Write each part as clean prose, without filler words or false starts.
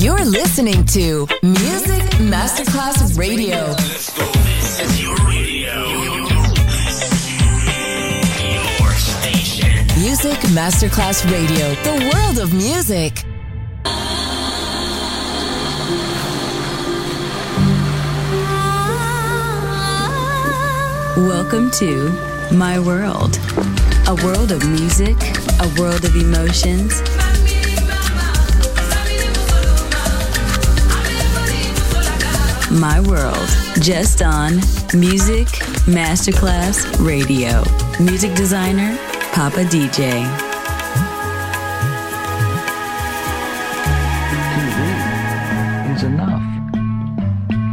You're listening to Music Masterclass Radio. Let's go. This is your radio. Your station. Music Masterclass Radio. The world of music. Welcome to My World. A world of music, a world of emotions. My World, just on Music Masterclass Radio. Music designer, Papa DJ.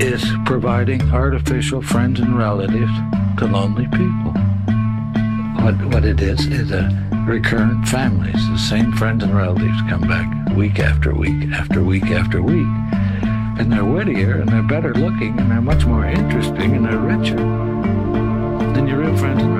Is providing artificial friends and relatives to lonely people. What it is a recurrent families. The same friends and relatives come back week after week after week after week. And they're wittier, and they're better looking, and they're much more interesting, and they're richer than your real friends and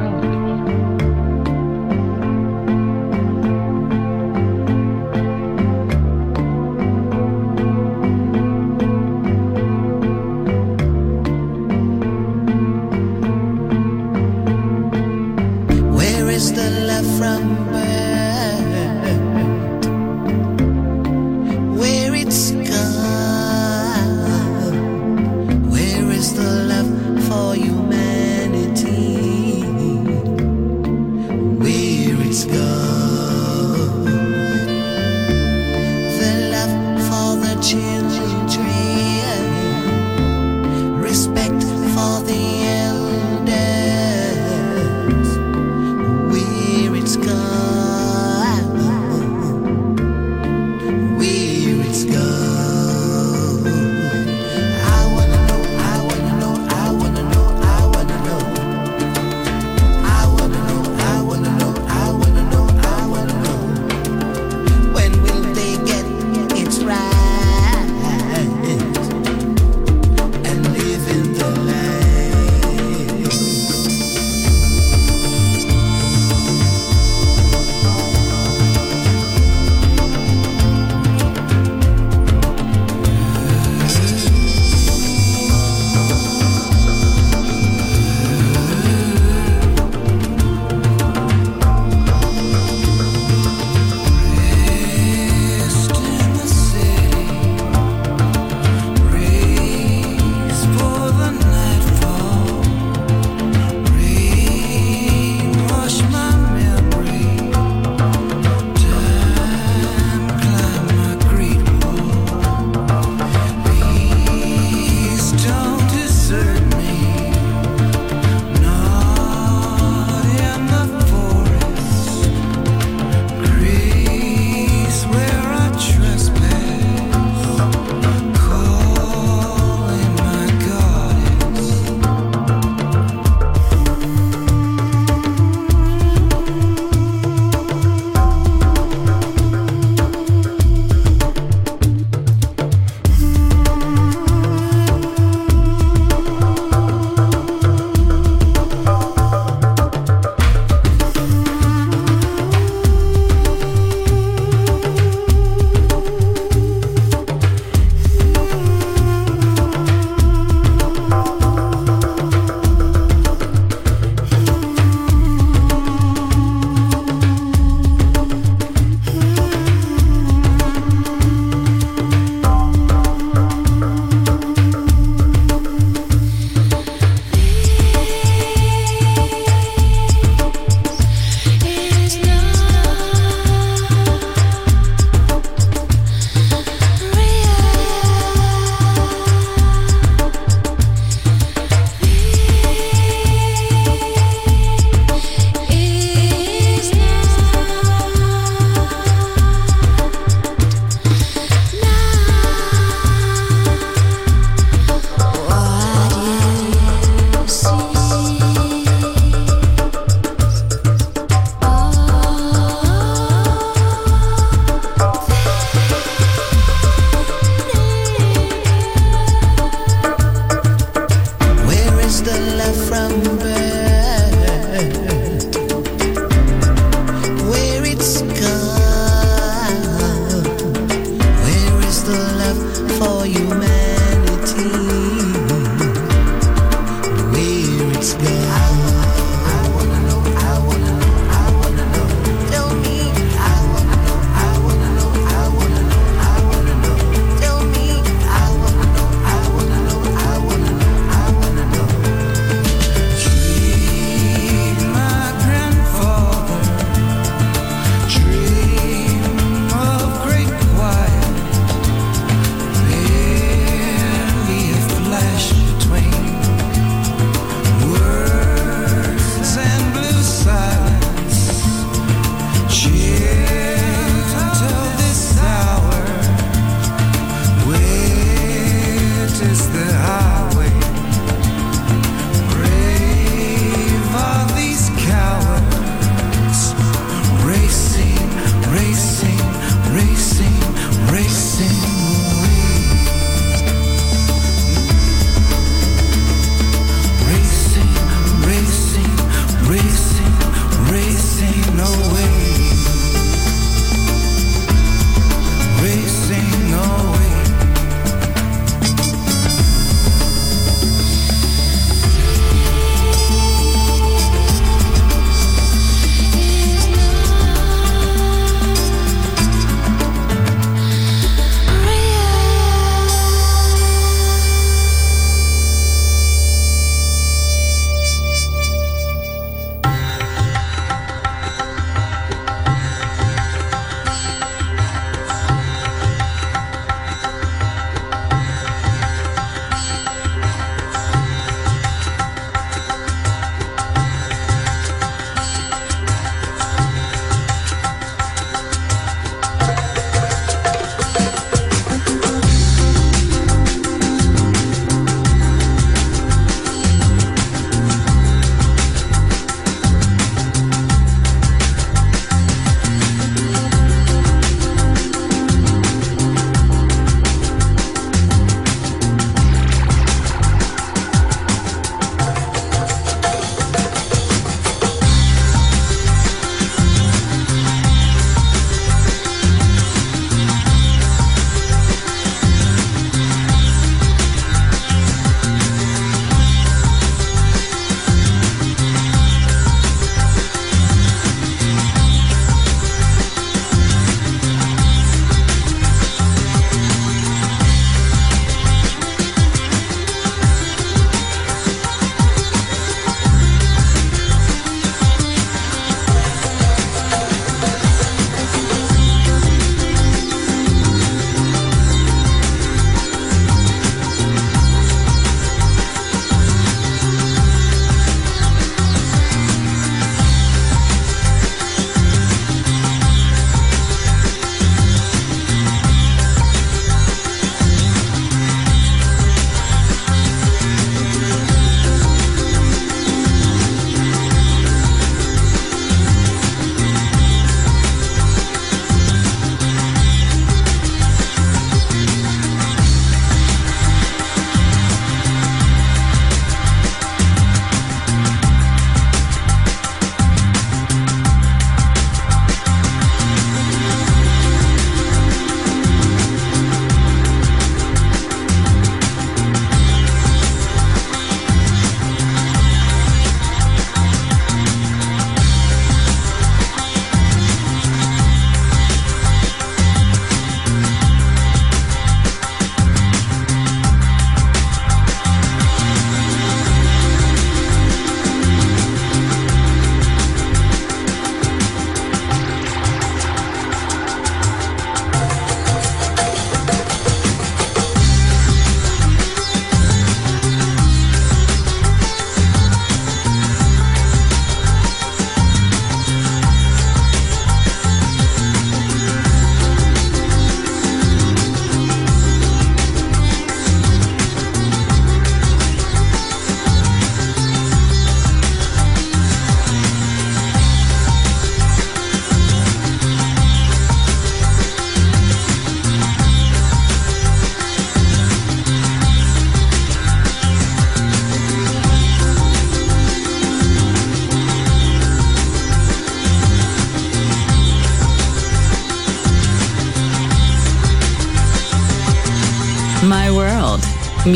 My World.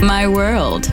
My World,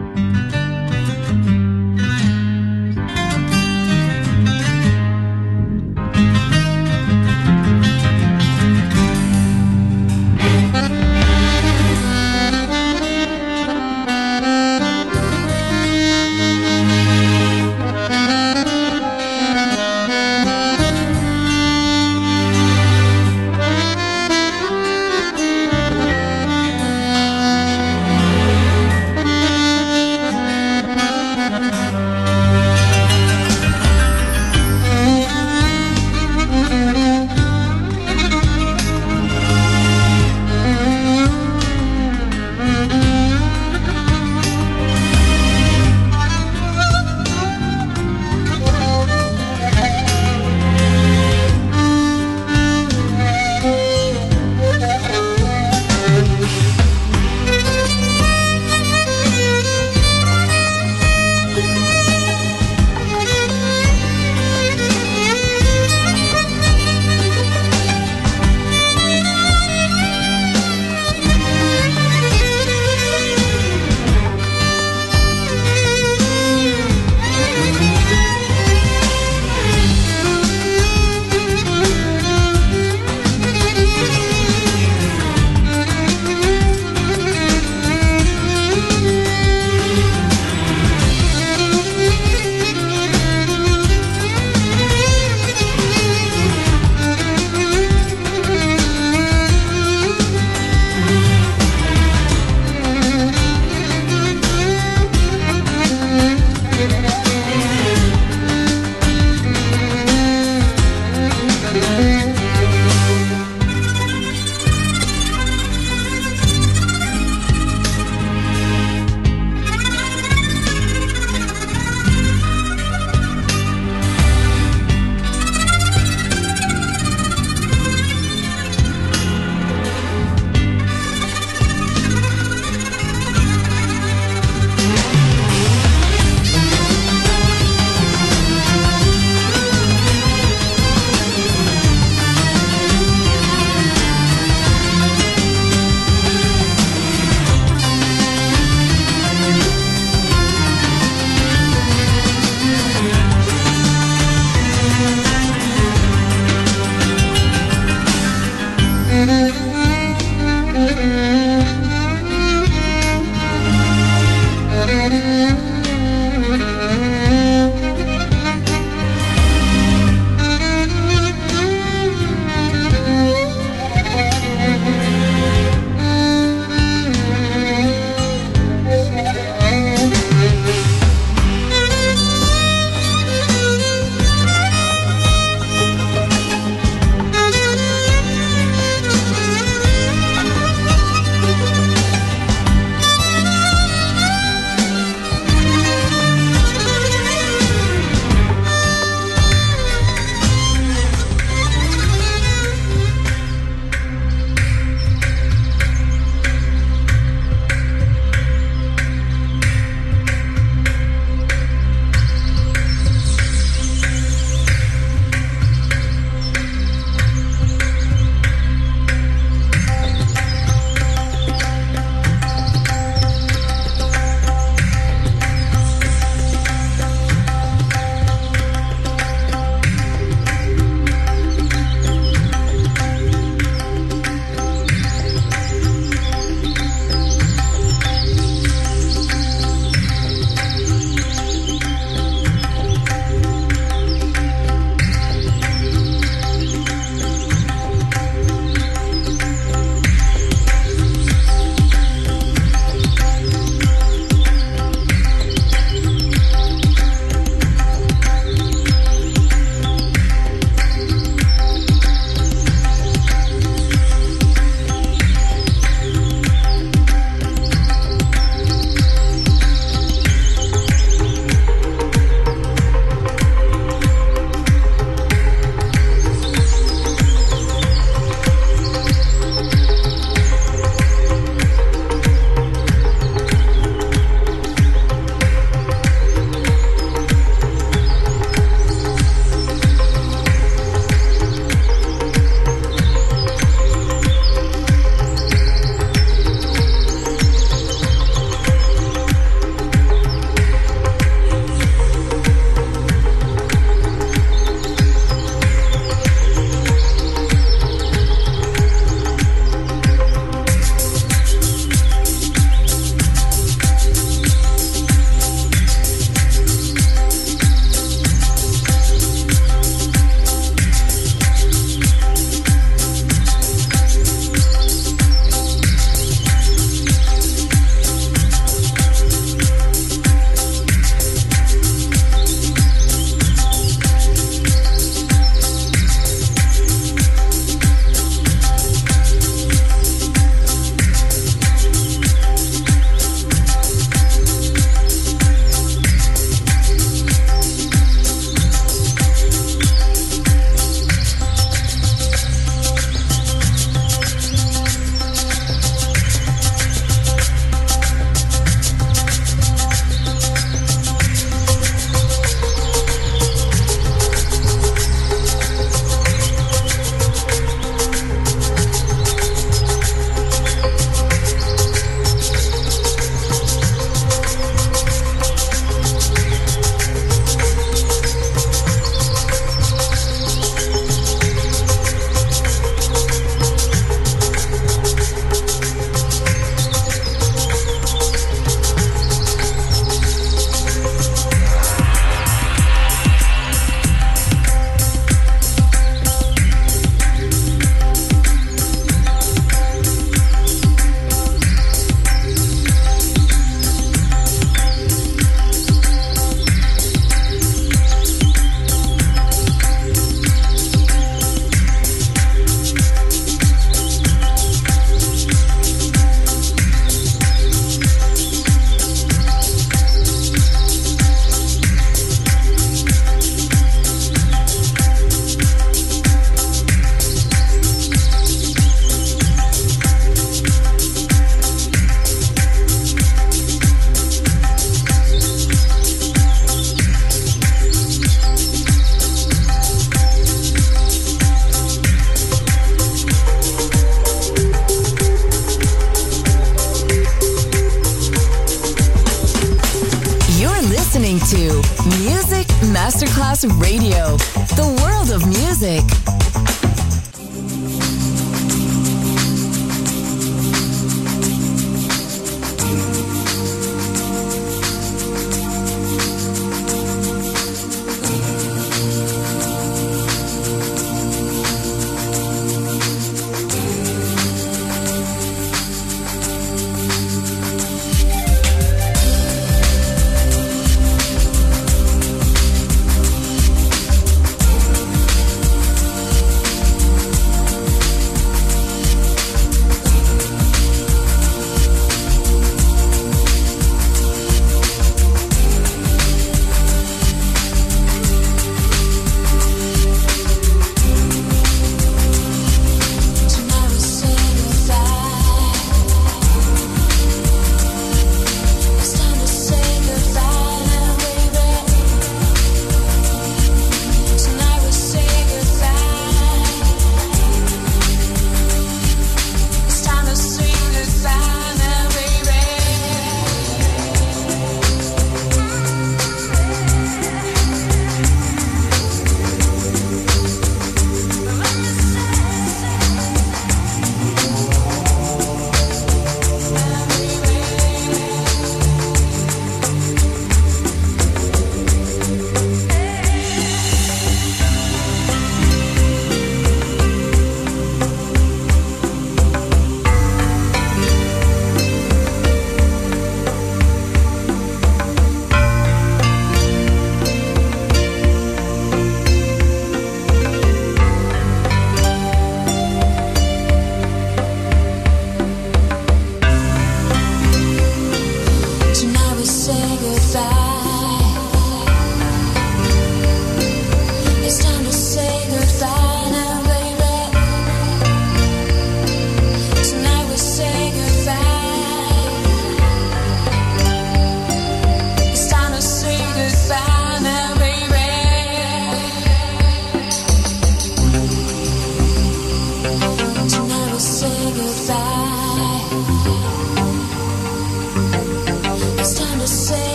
Music Masterclass Radio, the world of music.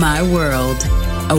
My World, a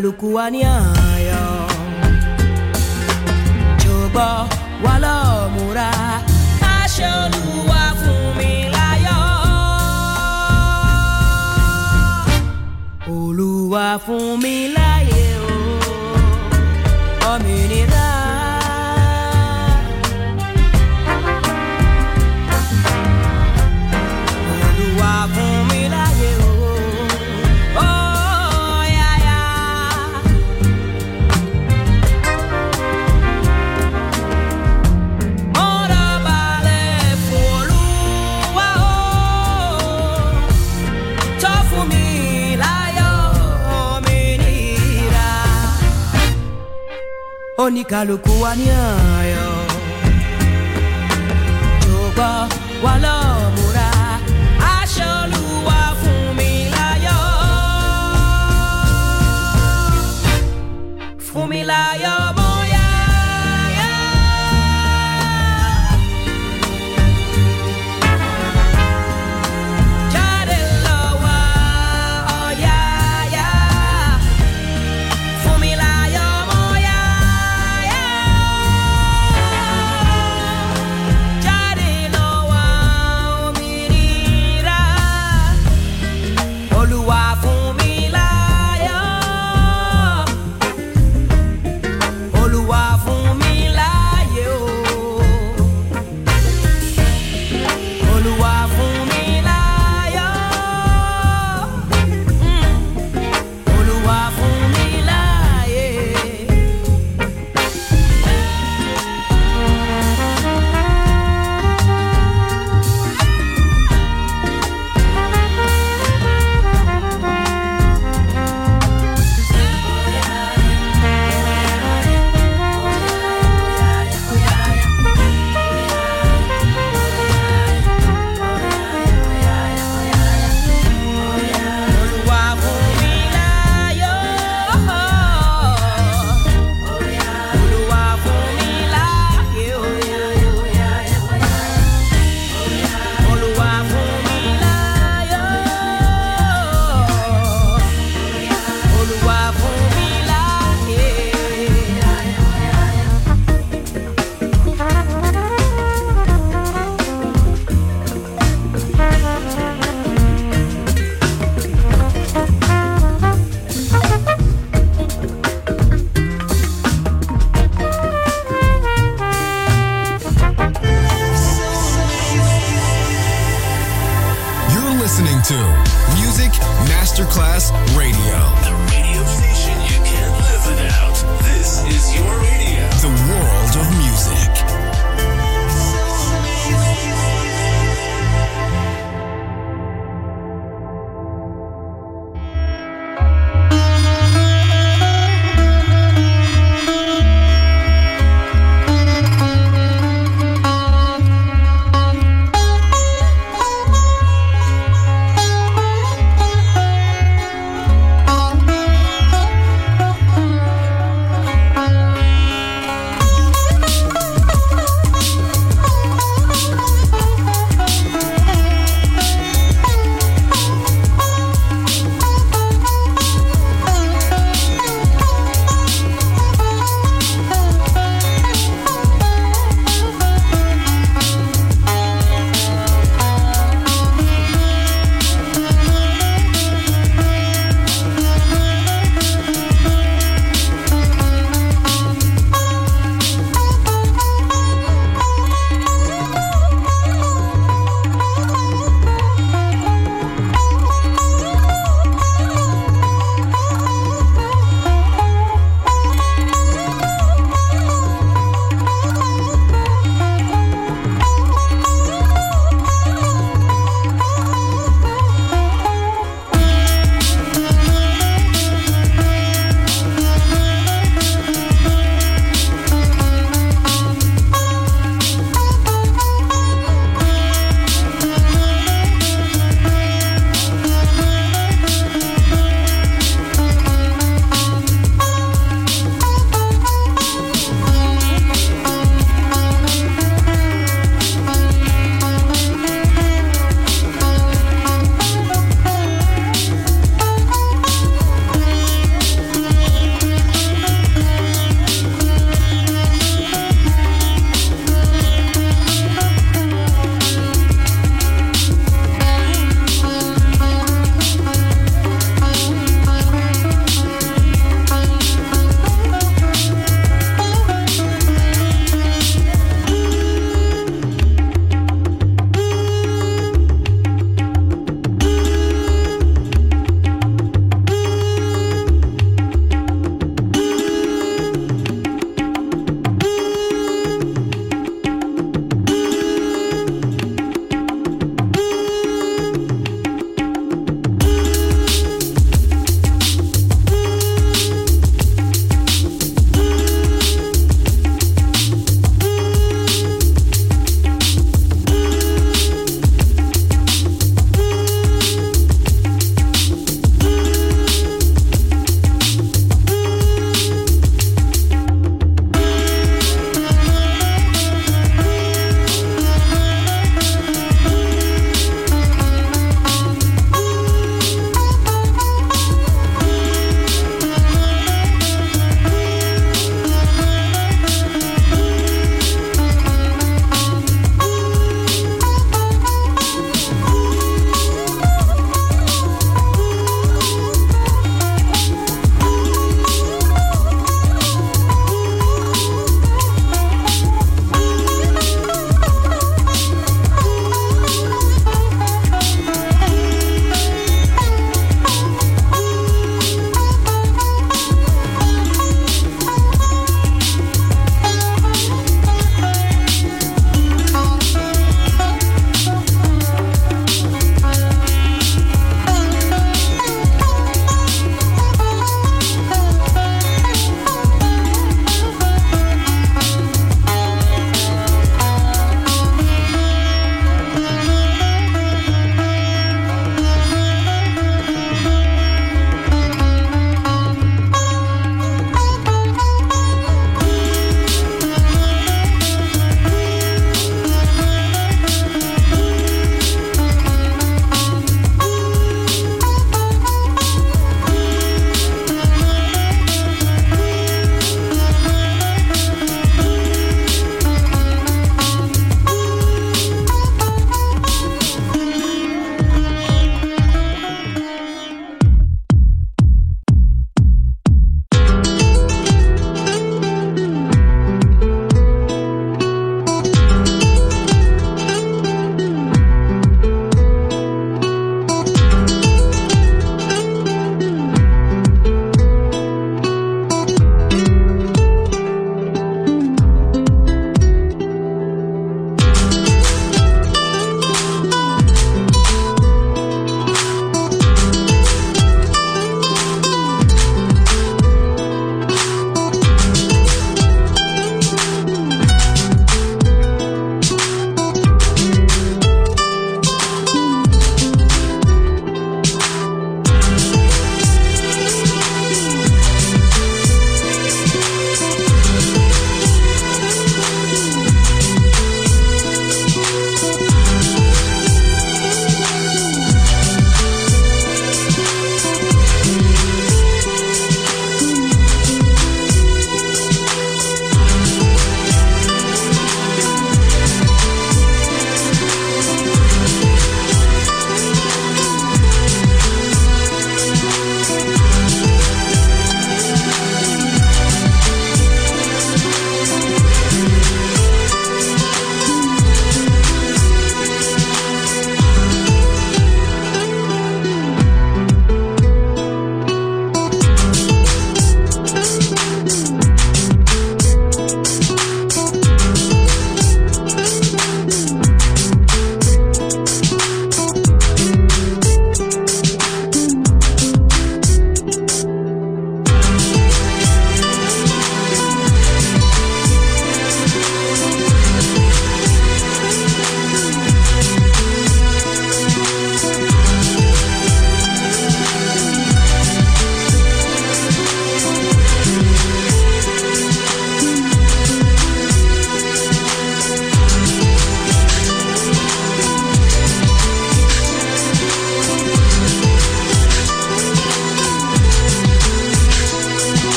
Lukuaniayo Joba wala mura Asholuwa fún mi láyọ̀ Olúwa fún mi láyé o Ominira Olúwa fún mi láyé o Oh yeah yeah Monica lukuwa nyayo Joba wala mura Aṣolúwa fún mi láyọ̀ Fún mi láyọ̀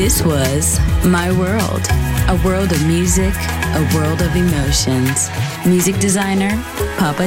This was My World, a world of music, a world of emotions. Music designer, Papa